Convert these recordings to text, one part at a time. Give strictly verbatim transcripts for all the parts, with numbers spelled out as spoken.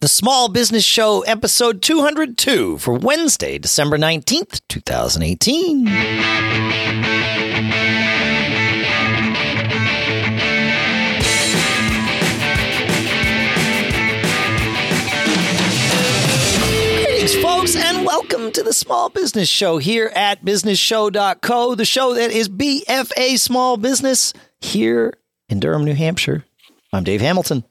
The Small Business Show, episode two hundred two for Wednesday, December nineteenth, two thousand eighteen. Greetings, folks, and welcome to the Small Business Show here at business show dot co, the show that is B F A Small Business here in Durham, New Hampshire. I'm Dave Hamilton.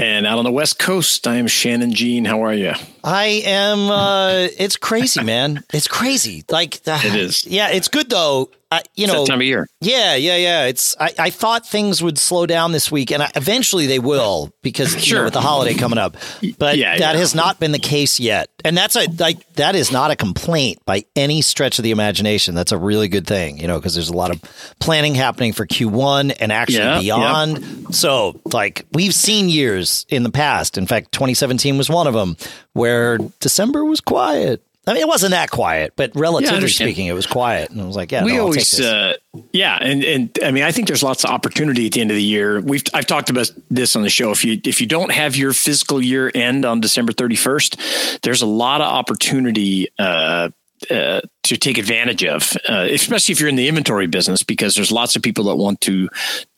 And out on the West Coast, I am Shannon Jean. How are you? I am. Uh, it's crazy, man. It's crazy. Like uh, it is. Yeah, it's good though. Uh, you it's know, that time of year. Yeah, yeah, yeah. It's. I, I thought things would slow down this week, and I, eventually they will because sure. you know, with the holiday coming up. But yeah, that yeah. has not been the case yet, and that's a like that is not a complaint by any stretch of the imagination. That's a really good thing, you know, because there's a lot of planning happening for Q one and actually yeah, beyond. Yeah. So, like we've seen years in the past. In fact, twenty seventeen was one of them where December was quiet. I mean, it wasn't that quiet, but relatively yeah, speaking, it was quiet. And I was like, yeah, we no, always, take this. Uh, yeah. And, and I mean, I think there's lots of opportunity at the end of the year. We've, I've talked about this on the show. If you, if you don't have your fiscal year end on December thirty-first, there's a lot of opportunity, uh, Uh, to take advantage of, uh, especially if you're in the inventory business, because there's lots of people that want to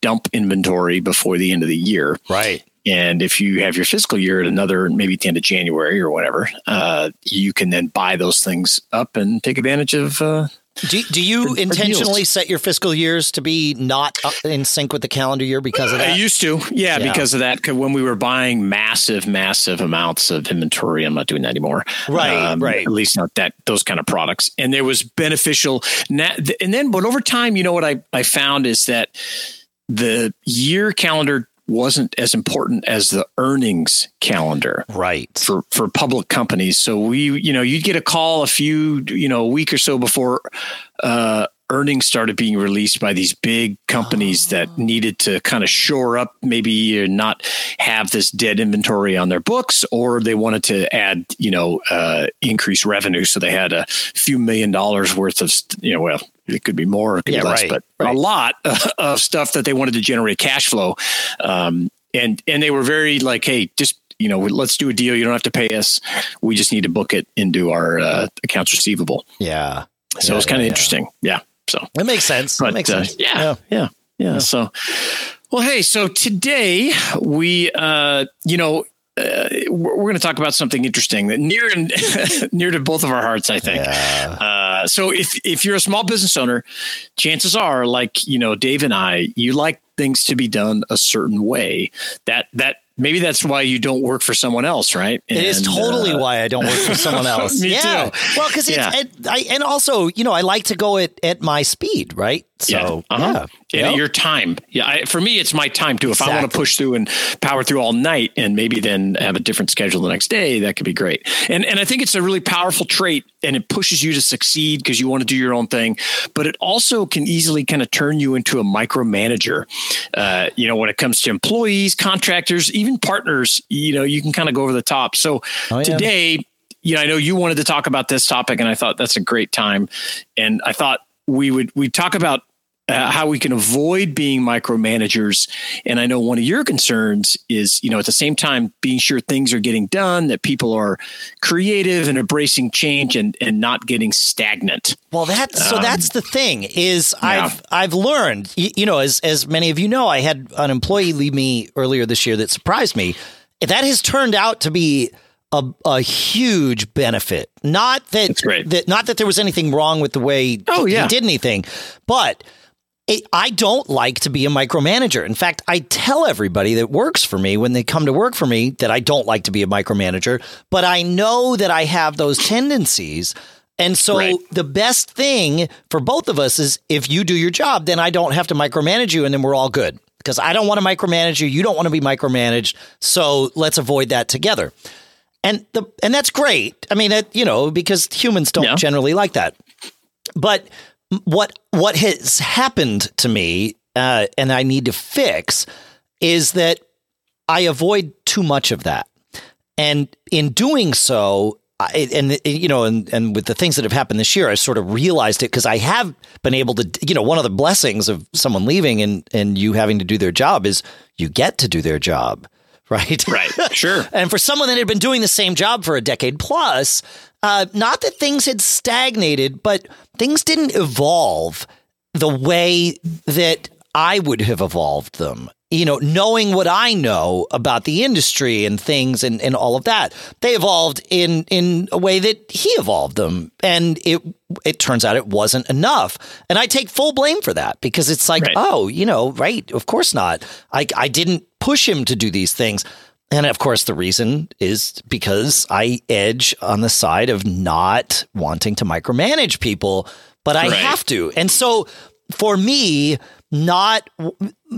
dump inventory before the end of the year. Right. And if you have your fiscal year at another, maybe at the end of January or whatever, uh, you can then buy those things up and take advantage of. Uh, do, do you for, intentionally for set your fiscal years to be not in sync with the calendar year because of that? I used to. Yeah, yeah. Because of that. 'Cause when we were buying massive, massive amounts of inventory, I'm not doing that anymore. Right. Um, right. At least not that those kind of products. And there was beneficial. And then, but over time, you know, what I, I found is that the year calendar wasn't as important as the earnings calendar, right? For for public companies. So we, you know, you'd get a call a few, you know, a week or so before uh, earnings started being released by these big companies oh. that needed to kind of shore up, maybe not have this dead inventory on their books, or they wanted to add, you know, uh, increase revenue. So they had a few million dollars worth of, you know, well, it could be more, it could yeah, be less, right, but right. a lot of stuff that they wanted to generate cash flow. Um, and, and they were very like, hey, just, you know, let's do a deal. You don't have to pay us. We just need to book it into our uh, accounts receivable. Yeah. So yeah, it was kind of yeah, interesting. Yeah. yeah. So it makes sense. But, it makes uh, sense. Yeah, yeah. Yeah. Yeah. So, well, hey, so today we, uh, you know, Uh, we're going to talk about something interesting that near and near to both of our hearts, I think. Yeah. Uh, so if, if you're a small business owner, chances are, like, you know, Dave and I, you like things to be done a certain way. That, that, maybe that's why you don't work for someone else, right? And, it is totally uh, why I don't work for someone else. Me yeah. too. Well, because it's yeah. and, I, and also, you know, I like to go at, at my speed, right? So yeah, uh-huh. yeah. yeah. your time. Yeah, I, for me, it's my time too. If exactly. I want to push through and power through all night, and maybe then have a different schedule the next day, that could be great. And and I think it's a really powerful trait, and it pushes you to succeed because you want to do your own thing. But it also can easily kind of turn you into a micromanager. Uh, you know, when it comes to employees, contractors, even partners, you know, you can kind of go over the top. So oh, yeah. today, you know, I know you wanted to talk about this topic, and I thought that's a great time. And I thought we would we talk about Uh, how we can avoid being micromanagers. And I know one of your concerns is, you know, at the same time, being sure things are getting done, that people are creative and embracing change and, and not getting stagnant. Well, that's, um, so that's the thing is yeah. I've, I've learned, you, you know, as, as many of you know, I had an employee leave me earlier this year that surprised me. That has turned out to be A, a huge benefit. Not that, that not that there was anything wrong with the way oh, yeah. he did anything, but it, I don't like to be a micromanager. In fact, I tell everybody that works for me when they come to work for me that I don't like to be a micromanager, but I know that I have those tendencies. And so right. the best thing for both of us is if you do your job, then I don't have to micromanage you and then we're all good. Because I don't want to micromanage you. You don't want to be micromanaged. So let's avoid that together. And the and that's great. I mean, it, you know, because humans don't yeah. generally like that. But what what has happened to me uh, and I need to fix is that I avoid too much of that. And in doing so, I, and, you know, and, and with the things that have happened this year, I sort of realized it because I have been able to, you know, one of the blessings of someone leaving and, and you having to do their job is you get to do their job. right? Right, sure. And for someone that had been doing the same job for a decade plus, uh, not that things had stagnated, but things didn't evolve the way that I would have evolved them. You know, knowing what I know about the industry and things and, and all of that, they evolved in in a way that he evolved them. And it it turns out it wasn't enough. And I take full blame for that because it's like, right. oh, you know, right. Of course not. I, I didn't push him to do these things. And of course, the reason is because I edge on the side of not wanting to micromanage people, but I right. have to. And so for me, not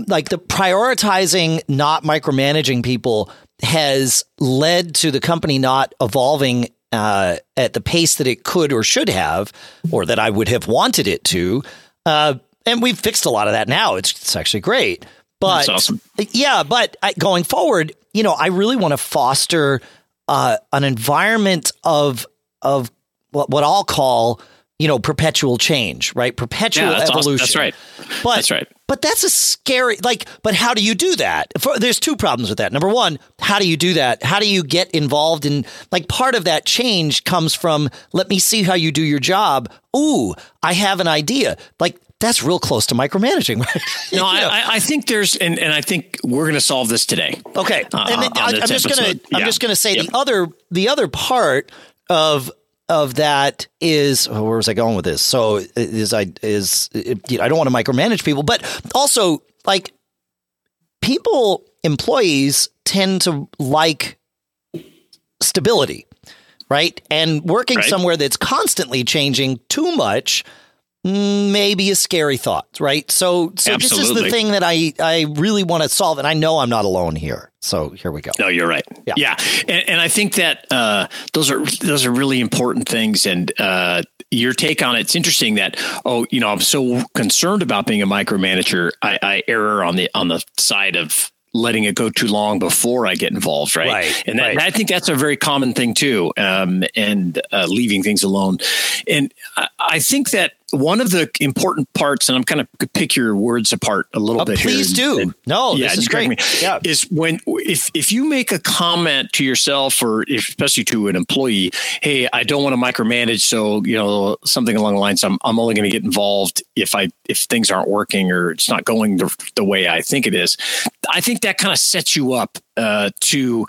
like the prioritizing, not micromanaging people has led to the company not evolving uh, at the pace that it could or should have, or that I would have wanted it to. Uh, and we've fixed a lot of that now. It's, it's actually great. But that's awesome. Yeah, but I, going forward, you know, I really want to foster uh, an environment of of what, what I'll call, you know, perpetual change, right? Perpetual yeah, that's evolution. Awesome. That's right. But, that's right. But that's a scary, like, but how do you do that? For, there's two problems with that. Number one, how do you do that? How do you get involved in, like, part of that change comes from, let me see how you do your job. Ooh, I have an idea. Like, that's real close to micromanaging, right? No, you know. I, I think there's, and, and I think we're going to solve this today. Okay. Uh, and then, I, I'm just going to, yeah. I'm just going to say yep. the other, the other part of, of that is, oh, where was I going with this? So is I, is it, you know, I don't want to micromanage people, but also like people, employees tend to like stability, right? And working right. somewhere that's constantly changing too much maybe a scary thought, right? So, so this is the thing that I, I really want to solve, and I know I'm not alone here. So here we go. No, you're right. Yeah, yeah. And, and I think that uh, those are those are really important things. And uh, your take on it, it's interesting that oh, you know, I'm so concerned about being a micromanager, I, I err on the on the side of letting it go too long before I get involved, right? right and that, right. I think that's a very common thing too, um, and uh, leaving things alone. And I, I think that. One of the important parts, and I'm kind of pick your words apart a little oh, bit please here. Please do. And, no, yeah, this is great. Me, yeah. Is when if if you make a comment to yourself or if, especially to an employee, hey, I don't want to micromanage, so you know something along the lines. I'm I'm only going to get involved if I if things aren't working or it's not going the, the way I think it is. I think that kind of sets you up uh, to.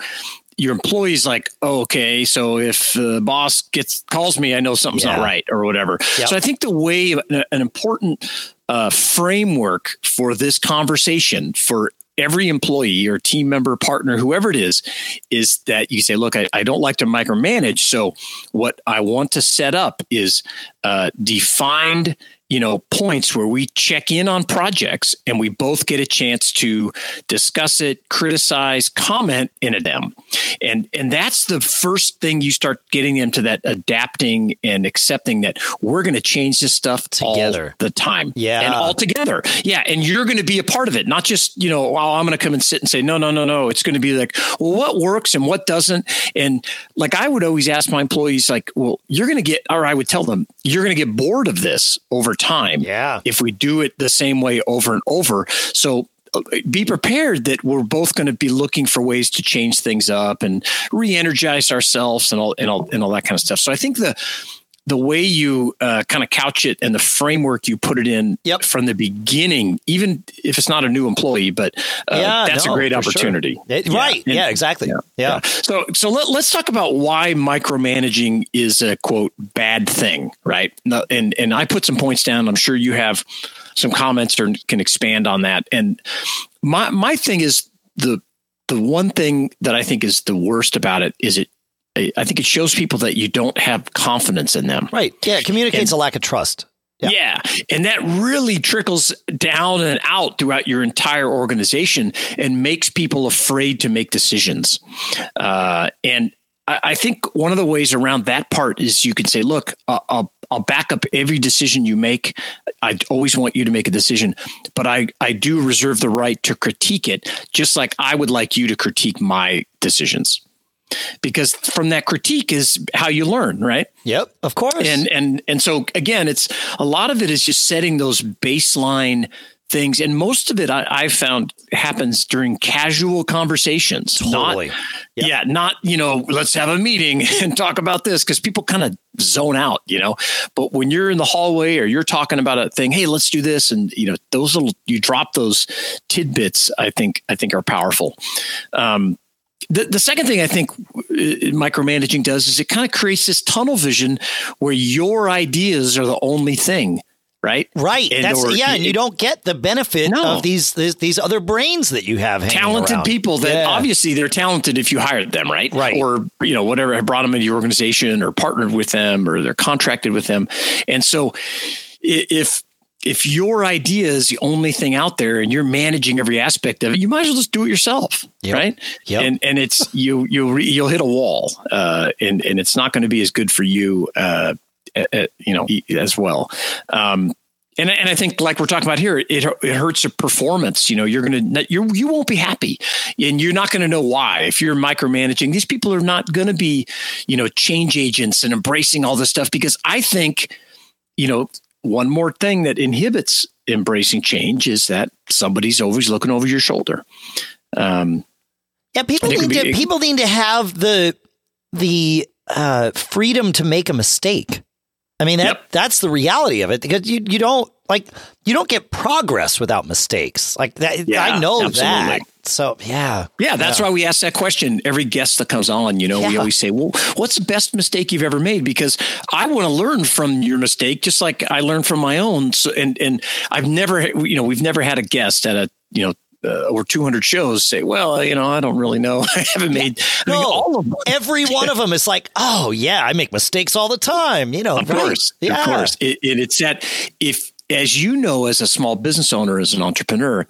Your employee's like, oh, okay, so if the boss gets calls me, I know something's yeah. not right or whatever. Yep. So I think the way an important uh, framework for this conversation for every employee or team member, partner, whoever it is, is that you say, look, I, I don't like to micromanage. So what I want to set up is uh, defined you know, points where we check in on projects and we both get a chance to discuss it, criticize, comment into them. And and that's the first thing you start getting into that adapting and accepting that we're going to change this stuff together all the time. Yeah. And all together. Yeah. And you're going to be a part of it. Not just, you know, well, I'm going to come and sit and say, no, no, no, no. It's going to be like, well, what works and what doesn't. And like, I would always ask my employees, like, well, you're going to get, or I would tell them, you're going to get bored of this over time. Yeah. If we do it the same way over and over. So be prepared that we're both going to be looking for ways to change things up and re-energize ourselves and all, and all, and all that kind of stuff. So I think the, the way you uh, kind of couch it and the framework you put it in yep. from the beginning, even if it's not a new employee, but uh, yeah, that's no, a great opportunity. Sure. It, yeah. Right. And, yeah, exactly. Yeah. yeah. yeah. So so let, let's talk about why micromanaging is a, quote, bad thing, right? And, and I put some points down. I'm sure you have some comments or can expand on that. And my my thing is the the one thing that I think is the worst about it is it I think it shows people that you don't have confidence in them. Right. Yeah. It communicates and, a lack of trust. Yeah. yeah. And that really trickles down and out throughout your entire organization and makes people afraid to make decisions. Uh, and I, I think one of the ways around that part is you can say, look, I'll, I'll, I'll back up every decision you make. I always want you to make a decision, but I, I do reserve the right to critique it, just like I would like you to critique my decisions. Because from that critique is how you learn, right? Yep, of course. And and and so again, it's a lot of it is just setting those baseline things. And most of it I, I've found happens during casual conversations. Totally. Not, yep. Yeah. Not, you know, let's have a meeting and talk about this, because people kind of zone out, you know, but when you're in the hallway or you're talking about a thing, hey, let's do this. And, you know, those little, you drop those tidbits, I think, I think are powerful. Um, The, the second thing I think micromanaging does is it kind of creates this tunnel vision where your ideas are the only thing, right? Right. And That's, or, yeah, it, and you don't get the benefit no. of these, these these other brains that you have hanging Talented around. people that yeah. obviously they're talented if you hired them, right? Right. Or, you know, whatever, brought them into your organization or partnered with them or they're contracted with them. And so if... if your idea is the only thing out there and you're managing every aspect of it, you might as well just do it yourself. Yep. Right. Yep. And, and it's, you, you'll, you'll hit a wall, uh, and, and it's not going to be as good for you, uh, uh, you know, as well. Um, And and I think, like we're talking about here, it it hurts your performance. You know, you're gonna you you won't be happy, and you're not gonna know why if you're micromanaging. These people are not gonna be, you know, change agents and embracing all this stuff, because I think, you know. One more thing that inhibits embracing change is that somebody's always looking over your shoulder. Um, yeah, people need be, to it, people need to have the the uh, freedom to make a mistake. I mean, that yep. that's the reality of it, because you you don't like you don't get progress without mistakes. Like that, yeah, I know absolutely. that. So, yeah. Yeah. That's yeah. why we ask that question. Every guest that comes on, you know, yeah. we always say, well, what's the best mistake you've ever made? Because I want to learn from your mistake, just like I learned from my own. So, and, and I've never, you know, we've never had a guest at a, you know, uh, or two hundred shows say, well, you know, I don't really know. I haven't made no, I mean, all of them. Every one of them is like, oh yeah, I make mistakes all the time. You know, of right? course, yeah. of course. It, it, it's that if, as you know, as a small business owner, as an entrepreneur,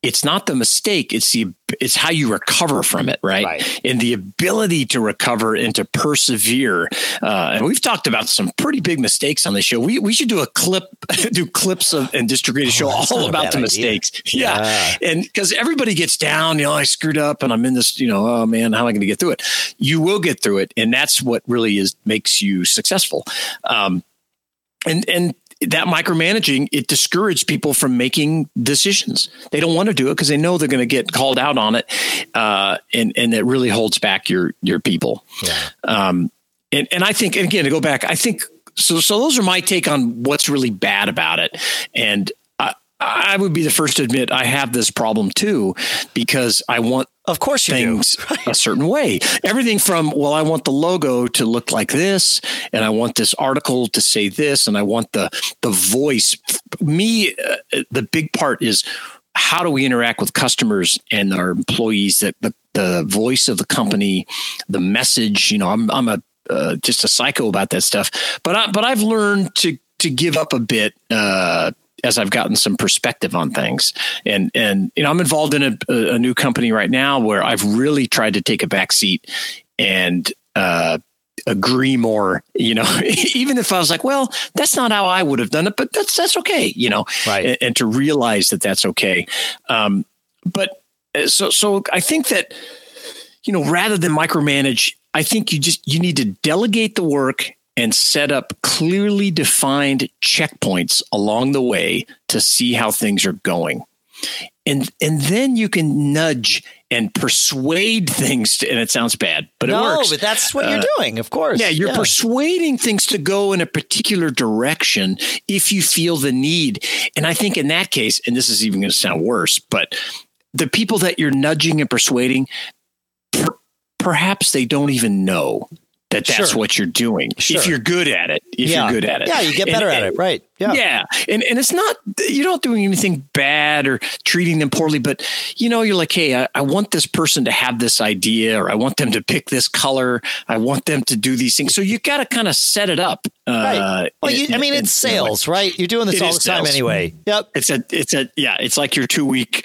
it's not the mistake. It's the it's how you recover from it, right? right. And the ability to recover and to persevere. Uh, and we've talked about some pretty big mistakes on the show. We we should do a clip, do clips of and distribute a show oh, all about the idea. mistakes. Yeah, yeah. And because everybody gets down, you know, I screwed up, and I'm in this, you know, oh man, how am I going to get through it? You will get through it, and that's what really is makes you successful. Um, and and. That micromanaging, it discouraged people from making decisions. They don't want to do it because they know they're going to get called out on it. Uh, and, and it really holds back your, your people. Yeah. Um, and, and I think, and again, to go back, I think, so, so those are my take on what's really bad about it. And I, I would be the first to admit I have this problem too, because I want, Of course you things do. Right. a certain way. Everything from, well, I want the logo to look like this, and I want this article to say this, and I want the the voice. Me, uh, the big part is how do we interact with customers and our employees, that the, the voice of the company, the message, you know, I'm I'm a uh, just a psycho about that stuff. But I, but I've learned to to give up a bit uh as I've gotten some perspective on things. And, and, you know, I'm involved in a, a new company right now where I've really tried to take a back seat and, uh, agree more, you know, even if I was like, well, that's not how I would have done it, but that's, that's okay, you know, right. and, and to realize that that's okay. Um, but so, so I think that, you know, rather than micromanage, I think you just, you need to delegate the work and set up clearly defined checkpoints along the way to see how things are going. And and then you can nudge and persuade things to, and it sounds bad, but no, it works. No, but that's what uh, you're doing, of course. Yeah, you're yeah. persuading things to go in a particular direction if you feel the need. And I think in that case, and this is even going to sound worse, but the people that you're nudging and persuading, per, perhaps they don't even know that that's sure. what you're doing. Sure. If you're good at it, if yeah. you're good at it. Yeah, you get better and, at and, it. Right. Yeah. Yeah. And and it's not, you're not doing anything bad or treating them poorly, but you know, you're like, hey, I, I want this person to have this idea, or I want them to pick this color. I want them to do these things. So you got to kind of set it up. Right. Uh, well, you, and, I mean, it's sales, you know, right? You're doing this all the time sales. anyway. Yep. It's a, it's a, yeah, it's like your two week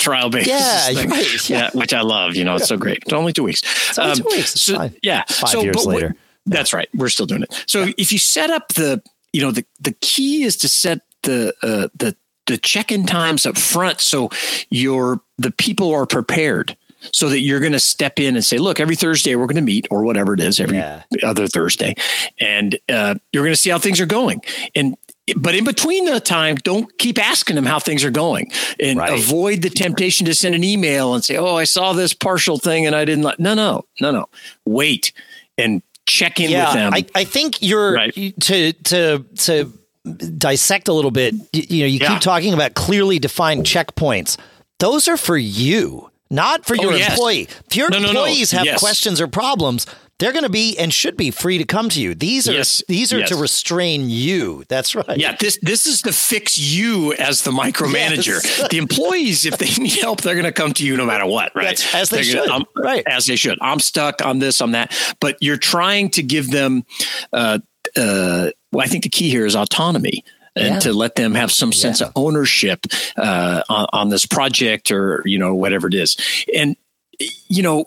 trial basis. Yeah, right. yeah. yeah. Which I love, you know, it's so great. It's only two weeks. It's only two weeks. Um, so, five, yeah. Five so, years later. What, yeah. That's right. We're still doing it. So yeah. if you set up the, you know, the, the key is to set the, uh, the, the check-in times up front. So your, the people are prepared. So that you're going to step in and say, look, every Thursday we're going to meet, or whatever it is, every yeah. other Thursday. And uh, you're going to see how things are going. And But in between the time, don't keep asking them how things are going, and right. avoid the temptation to send an email and say, oh, I saw this partial thing and I didn't like, no, no, no, no. Wait and check in yeah, with them. I, I think you're right. to, to, to dissect a little bit. You know, you yeah. keep talking about clearly defined checkpoints. Those are for you, not for your oh, yes. employee. If your no, employees no, no. have yes. questions or problems, they're going to be and should be free to come to you. These are yes. these are yes. to restrain you. That's right. Yeah, this this is to fix you as the micromanager. Yes. The employees, if they need help, they're going to come to you no matter what, right? That's, as they they're should. Gonna, right. As they should. I'm stuck on this, on that. But you're trying to give them, uh, uh, well, I think the key here is autonomy. And yeah. to let them have some sense yeah. of ownership uh, on, on this project or, you know, whatever it is. And, you know,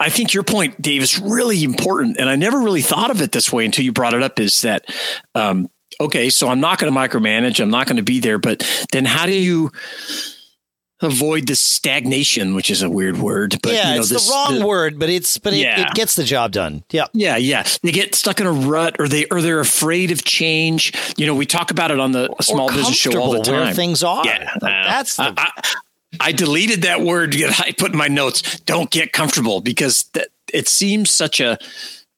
I think your point, Dave, is really important. And I never really thought of it this way until you brought it up, is that, um, okay, so I'm not going to micromanage. I'm not going to be there. But then how do you avoid this stagnation, which is a weird word? But, yeah, you know, it's this, the wrong the, word, but it's but it, yeah. it gets the job done. Yeah, yeah, yeah. They get stuck in a rut, or they or they're afraid of change. You know, we talk about it on the Small Business Show all the time. Where things are. Yeah, like, uh, that's the. I, I, I deleted that word that I put in my notes. Don't get comfortable, because that, it seems such a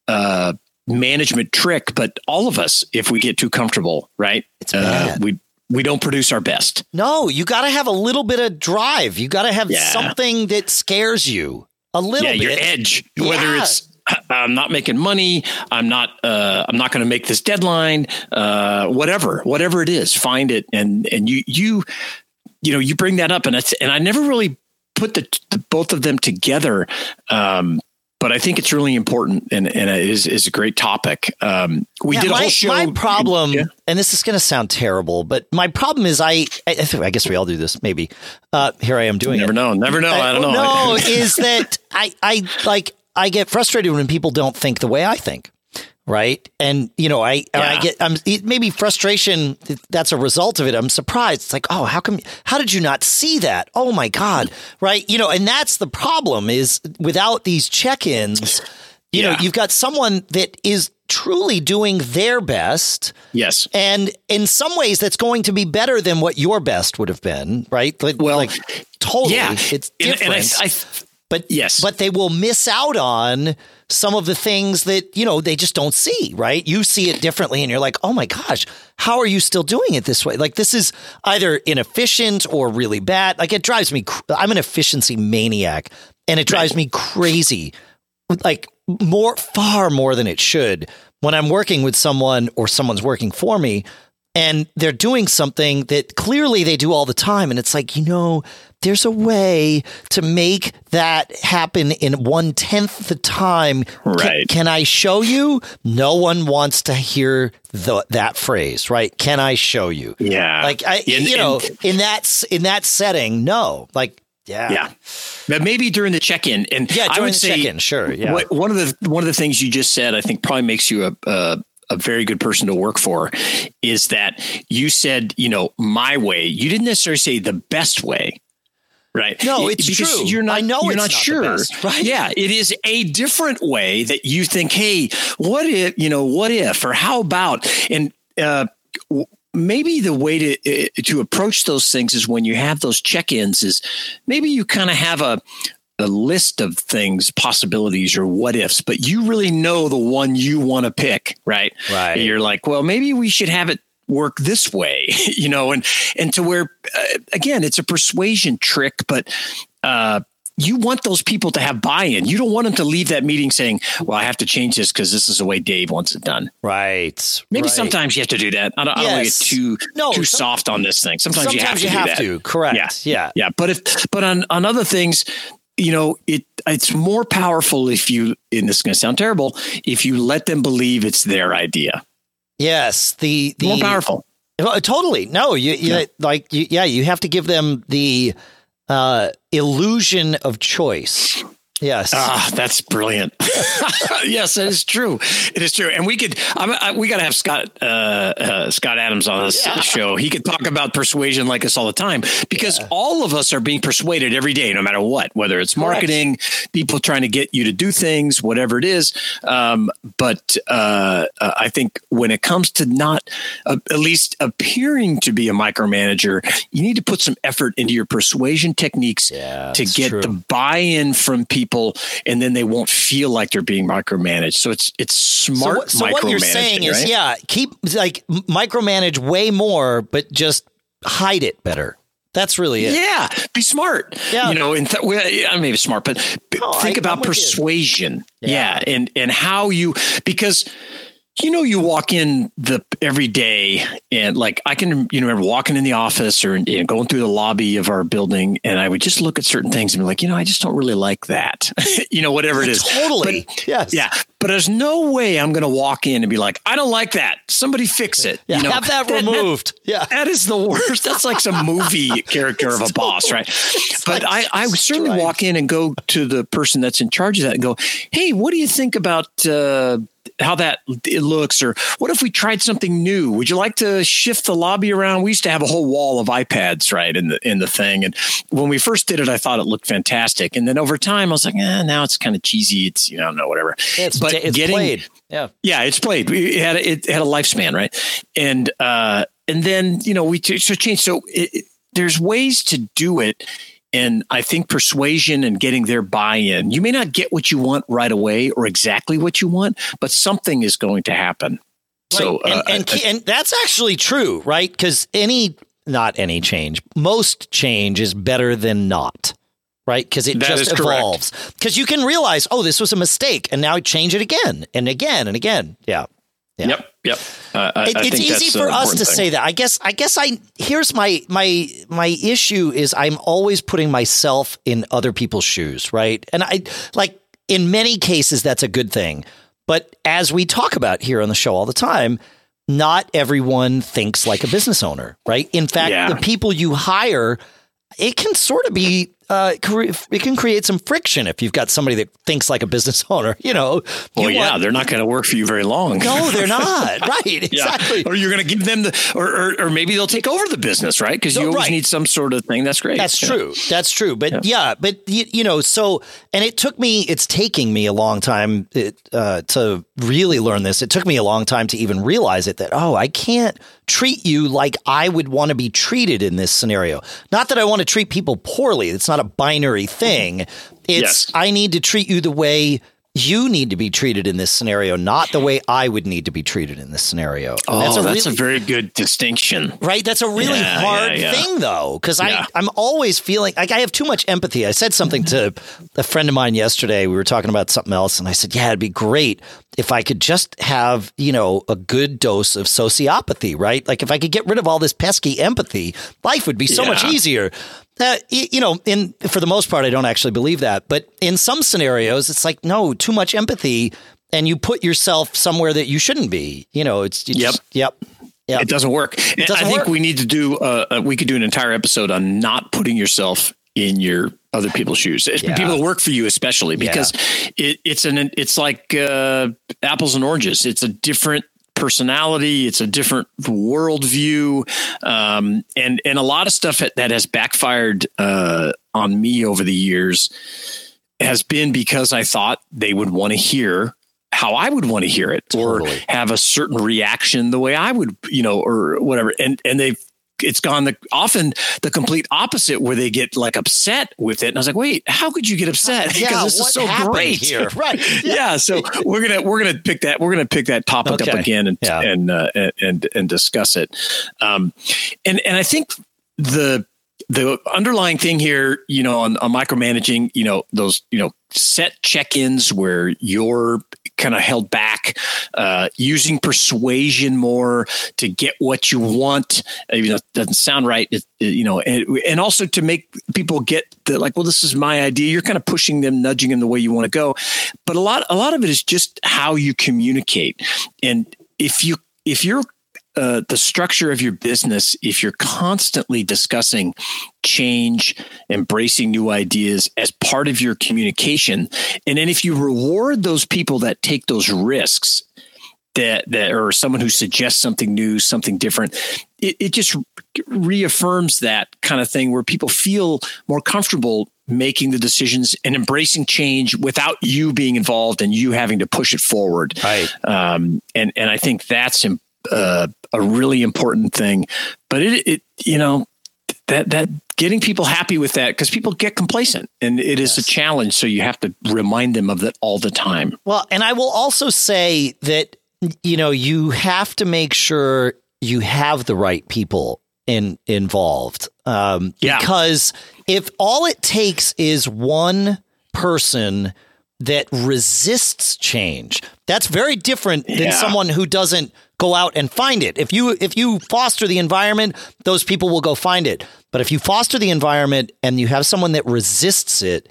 uh, management trick. But all of us, if we get too comfortable, right, it's uh, we we don't produce our best. No, you got to have a little bit of drive. You got to have yeah. something that scares you a little yeah, bit. Your edge, yeah. whether it's I'm not making money, I'm not uh, I'm not going to make this deadline, uh, whatever, whatever it is, find it. And and you you. You know, you bring that up, and it's, and I never really put the, the both of them together, um, but I think it's really important, and, and it is is a great topic. Um, we yeah, did a my, whole show. My problem, yeah. and this is going to sound terrible, but my problem is I, I, I guess we all do this. Maybe uh, here I am doing never it. Never know, never know. I, I don't know. No, is that I, I like I get frustrated when people don't think the way I think. Right. And, you know, I, yeah. I get I'm maybe frustration. That's a result of it. I'm surprised. It's like, oh, how come? How did you not see that? Oh, my God. Right. You know, and that's the problem is without these check-ins, you yeah. know, you've got someone that is truly doing their best. Yes. And in some ways, that's going to be better than what your best would have been. Right. Like, well, like totally. Yeah. It's different. And, and I, I, But yes, but they will miss out on some of the things that, you know, they just don't see. Right. You see it differently and you're like, oh, my gosh, how are you still doing it this way? Like, this is either inefficient or really bad. Like, it drives me. Cr- I'm an efficiency maniac, and it drives me crazy, like more far more than it should when I'm working with someone or someone's working for me. And they're doing something that clearly they do all the time. And it's like, you know, there's a way to make that happen in one tenth the time. Right. Can, can I show you? No one wants to hear the, that phrase, right? Can I show you? Yeah. Like, I, in, you know, in, in that in that setting, no. Like, yeah. Yeah. But maybe during the check-in. And yeah, during I would the say, check-in, sure. Yeah. What, one of the one of the things you just said, I think probably makes you a uh, a very good person to work for, is that you said, you know, my way. You didn't necessarily say the best way, right? No, it's because true. You're not, I know you're it's not, not sure. The best, right? Yeah. It is a different way that you think, hey, what if, you know, what if, or how about, and, uh, w- maybe the way to, uh, to approach those things is when you have those check-ins is maybe you kind of have a, a list of things, possibilities or what ifs, but you really know the one you want to pick, right? Right. And you're like, well, maybe we should have it work this way, you know, and, and to where, uh, again, it's a persuasion trick, but, uh, you want those people to have buy-in. You don't want them to leave that meeting saying, well, I have to change this because this is the way Dave wants it done. Right. Maybe right. sometimes you have to do that. I don't, yes. I don't want to get too, no, too some, soft on this thing. Sometimes, sometimes you have to you do have that. To, correct. Yeah. Yeah. yeah. But if, but on, on other things, you know, it it's more powerful if you, and this is going to sound terrible, if you let them believe it's their idea. Yes. The, the more powerful. Totally. No, you, you yeah. like, you, yeah, you have to give them the uh, illusion of choice. Yes. Ah, that's brilliant. Yes, it is true. It is true. And we could, I'm, I, we got to have Scott, uh, uh, Scott Adams on this yeah. show. He could talk about persuasion like us all the time, because yeah. all of us are being persuaded every day, no matter what, whether it's marketing, Correct. people trying to get you to do things, whatever it is. Um, but uh, I think when it comes to not uh, at least appearing to be a micromanager, you need to put some effort into your persuasion techniques yeah, to get true. the buy-in from people. People, and then they won't feel like they're being micromanaged. So it's it's smart. So, so what you're saying is, right? yeah, keep like micromanage way more, but just hide it better. That's really it. Yeah, be smart. Yeah. You know, and th- well, I mean, smart, but no, think I, about persuasion. Yeah. yeah, and and how you because. You know, you walk in the every day and like I can, you know, remember walking in the office or you know, going through the lobby of our building. And I would just look at certain things and be like, you know, I just don't really like that, you know, whatever it is. Totally. But, yes. Yeah. But there's no way I'm going to walk in and be like, I don't like that. Somebody fix it. Yeah. You know? Have that, that removed. That, yeah. That is the worst. That's like some movie character of a boss. Right. But like I, I would certainly strange. walk in and go to the person that's in charge of that and go, hey, what do you think about, uh, how that it looks, or what if we tried something new? Would you like to shift the lobby around? We used to have a whole wall of iPads, right, in the in the thing. And when we first did it, I thought it looked fantastic. And then over time, I was like, eh, now it's kind of cheesy. It's, you know, I don't know, whatever. It's, but it's getting, played. Yeah. Yeah, it's played. It had, it had a lifespan, right? And uh, and then, you know, we t- so changed. So it, it, there's ways to do it. And I think persuasion and getting their buy-in, you may not get what you want right away or exactly what you want, but something is going to happen. Right. So, and, uh, and, I, and that's actually true, right? Because any, not any change, most change is better than not, right? Because it just evolves. Because you can realize, oh, this was a mistake, and now change it again and again and again. Yeah. Yeah. Yep. Yep. Uh, I, it, I it's easy for us to thing. say that. I guess. I guess. I here's my my my issue is I'm always putting myself in other people's shoes, right? And I like in many cases that's a good thing, but as we talk about here on the show all the time, not everyone thinks like a business owner, right? In fact, yeah. the people you hire, it can sort of be. Uh, it can create some friction if you've got somebody that thinks like a business owner, you know. Well, you yeah, want, they're not going to work for you very long. No, they're not. Right. Exactly. Yeah. Or you're going to give them the, or, or or maybe they'll take over the business, right? Because you always right. need some sort of thing. That's great. That's yeah. true. That's true. But yeah, yeah but you, you know, so, and it took me, it's taking me a long time it, uh, to really learn this. It took me a long time to even realize it that, oh, I can't treat you like I would want to be treated in this scenario. Not that I want to treat people poorly. It's not a binary thing. It's yes. I need to treat you the way you need to be treated in this scenario, not the way I would need to be treated in this scenario. And oh, that's, a, that's really, a very good distinction. Right? That's a really yeah, hard yeah, yeah. thing, though, because yeah. I'm always feeling like I have too much empathy. I said something to a friend of mine yesterday. We were talking about something else, and I said, yeah, it'd be great if I could just have, you know, a good dose of sociopathy, right? Like if I could get rid of all this pesky empathy, life would be so yeah. much easier. Uh, you know, in for the most part, I don't actually believe that. But in some scenarios, it's like, no, too much empathy. And you put yourself somewhere that you shouldn't be. You know, it's, it's yep. Yep. Yep. It doesn't work. It doesn't I think work. we need to do uh, we could do an entire episode on not putting yourself in your other people's shoes, yeah. people that work for you, especially because yeah. it, it's an it's like uh, apples and oranges. It's a different personality. It's a different worldview. Um, and, and a lot of stuff that has backfired uh, on me over the years has been because I thought they would want to hear how I would want to hear it totally. or have a certain reaction the way I would, you know, or whatever. And, and they've, it's gone the often the complete opposite where they get like upset with it. And I was like, wait, how could you get upset? Because yeah, this is so great here. Right. Yeah. yeah. So we're going to, we're going to pick that, we're going to pick that topic okay. up again and, yeah. and, uh, and, and discuss it. Um, and, and I think the, the underlying thing here, you know, on, on micromanaging, you know, those, you know, set check-ins where you're kind of held back, uh, using persuasion more to get what you want, even though it doesn't sound right, it, it, you know, and, and also to make people get the, like, well, this is my idea. You're kind of pushing them, nudging them the way you want to go. But a lot, a lot of it is just how you communicate. And if you, if you're uh, the structure of your business, if you're constantly discussing change, embracing new ideas as part of your communication, and then if you reward those people that take those risks, that that or someone who suggests something new, something different, it, it just reaffirms that kind of thing where people feel more comfortable making the decisions and embracing change without you being involved and you having to push it forward. Right. Um, and, and I think that's uh, a really important thing, but it, it, you know, that, that getting people happy with that, because people get complacent and it yes. is a challenge. So you have to remind them of that all the time. Well, and I will also say that, you know, you have to make sure you have the right people in involved. Um, yeah. Because if all it takes is one person that resists change, that's very different than yeah. someone who doesn't go out and find it. If you if you foster the environment, those people will go find it. But if you foster the environment and you have someone that resists it,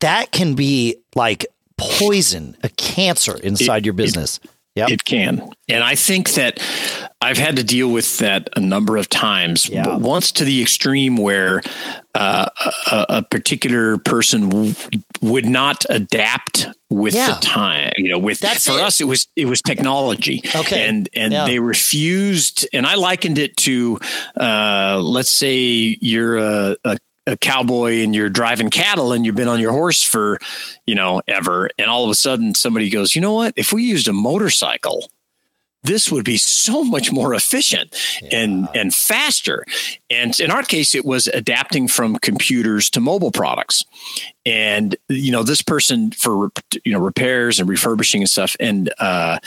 that can be like poison, a cancer inside it, your business. It, Yep. It can. And I think that I've had to deal with that a number of times, yeah. but once to the extreme where uh, a, a particular person w- would not adapt with yeah. the time, you know, with That's for it. us, it was, it was technology okay. and, and yeah. they refused. And I likened it to, uh, let's say you're a, a a cowboy and you're driving cattle and you've been on your horse for, you know, ever. And all of a sudden somebody goes, you know what, if we used a motorcycle, this would be so much more efficient yeah. and, and faster. And in our case, it was adapting from computers to mobile products. And, you know, this person for, you know, repairs and refurbishing and stuff. And, uh,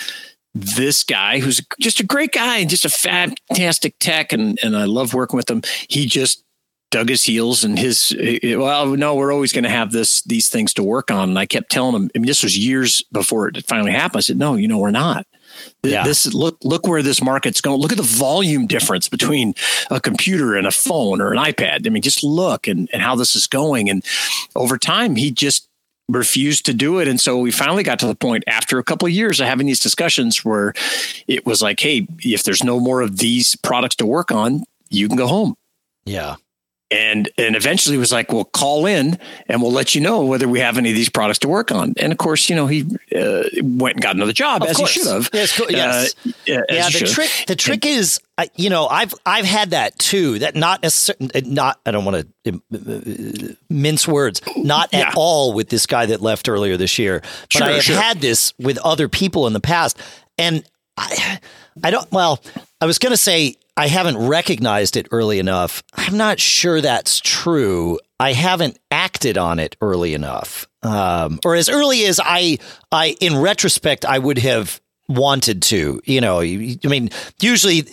this guy who's just a great guy and just a fantastic tech. And, and I love working with him. He just dug his heels and his, well, no, we're always going to have this, these things to work on. And I kept telling him, I mean, this was years before it finally happened. I said, no, you know, we're not. Yeah. This look, look where this market's going. Look at the volume difference between a computer and a phone or an iPad. I mean, just look and, and how this is going. And over time, he just refused to do it. And so we finally got to the point after a couple of years of having these discussions where it was like, hey, if there's no more of these products to work on, you can go home. Yeah. And and eventually was like, well, call in and we'll let you know whether we have any of these products to work on. And of course, you know, he uh, went and got another job of as course. he should have. Yes, cool. yes. Uh, yeah, yeah the trick the trick and, is, uh, you know, I've I've had that too. That not a certain, not I don't want to mince words, not yeah. at all with this guy that left earlier this year. But sure, I have sure. had this with other people in the past, and I I don't. Well, I was going to say, I haven't recognized it early enough. I'm not sure that's true. I haven't acted on it early enough, um, or as early as I, I, in retrospect, I would have wanted to. You know, I mean, usually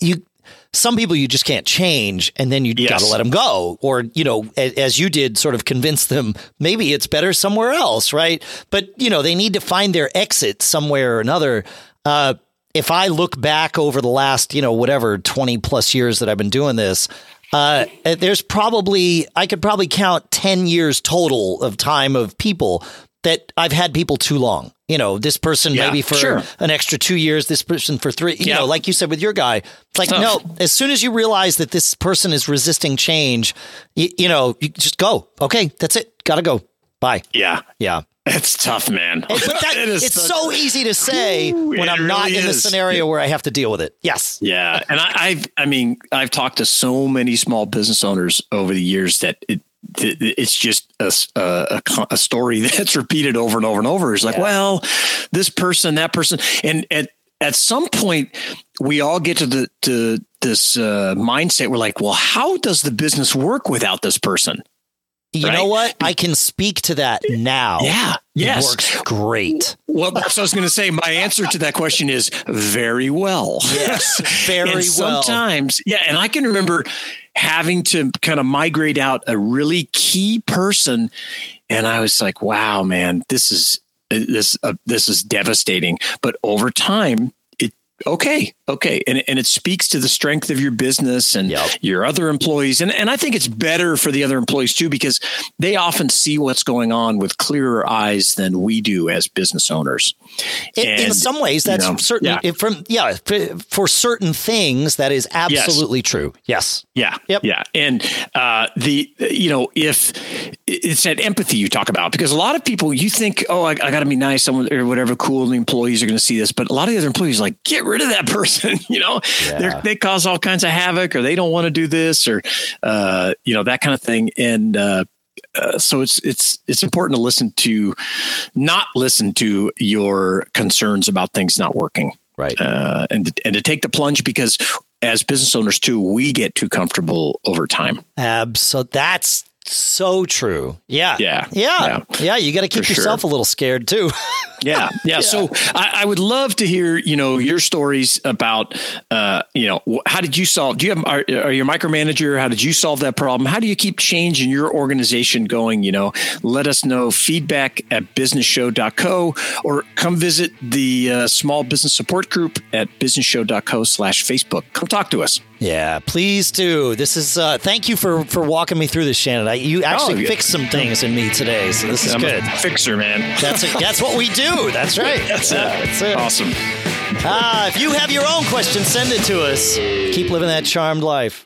you, some people you just can't change, and then you yes. got to let them go, or you know, as you did, sort of convince them maybe it's better somewhere else, right? But you know, they need to find their exit somewhere or another. Uh, If I look back over the last, you know, whatever, twenty plus years that I've been doing this, uh, there's probably I could probably count ten years total of time of people that I've had people too long. You know, this person yeah, maybe for sure. an extra two years, this person for three, you yeah. know, like you said with your guy, it's like, Tough. no, as soon as you realize that this person is resisting change, you, you know, you just go. OK, that's it. Got to go. Bye. Yeah. Yeah. It's tough, man. But that, it is it's tough. so easy to say Ooh, when I'm really not in the scenario where I have to deal with it. Yes. Yeah. And I, I've, I mean, I've talked to so many small business owners over the years that it, it's just a, a, a story that's repeated over and over and over. It's like, yeah. well, this person, that person. And at, at some point we all get to the, to this uh, mindset. We're like, well, how does the business work without this person? You right? know what? I can speak to that now. Yeah. Yes. It works great. Well, that's what I was going to say. My answer to that question is very well. Yes. Very and well. Sometimes. Yeah. And I can remember having to kind of migrate out a really key person. And I was like, wow, man, this is, this, uh, this is devastating. But over time, it okay, okay. And and it speaks to the strength of your business and yep. your other employees. And, and I think it's better for the other employees too, because they often see what's going on with clearer eyes than we do as business owners. In, and, in some ways, that's you know, certainly yeah. from, yeah, for, for certain things, that is absolutely yes. true. Yes. Yeah. Yep. Yeah. And uh, the, you know, if it's that empathy you talk about, because a lot of people, you think, oh, I, I got to be nice someone or whatever, cool, the employees are going to see this. But a lot of the other employees are like, get rid of that person, you know, yeah. they cause all kinds of havoc, or they don't want to do this, or, uh, you know, that kind of thing. And, uh, uh, so it's, it's, it's important to listen to, not listen to your concerns about things not working. Right. Uh, and, and to take the plunge, because as business owners too, we get too comfortable over time. Absolutely. That's so true. Yeah. Yeah. Yeah. Yeah. yeah you got to keep For yourself sure. a little scared too. Yeah. Yeah. yeah. So I, I would love to hear, you know, your stories about, uh, you know, how did you solve, do you have, are, are you a micromanager? How did you solve that problem? How do you keep change in your organization going? You know, let us know. Feedback at business show dot co, or come visit the uh, Small Business Support Group at business show dot co slash Facebook. Come talk to us. Yeah, please do. This is, uh, thank you for, for walking me through this, Shannon. I, you actually oh, fixed some things in me today. So this is I'm good. A fixer, man. That's a, that's what we do. Do. That's right. That's it. Uh, that's it. Awesome. Ah, if you have your own question, send it to us. Keep living that charmed life.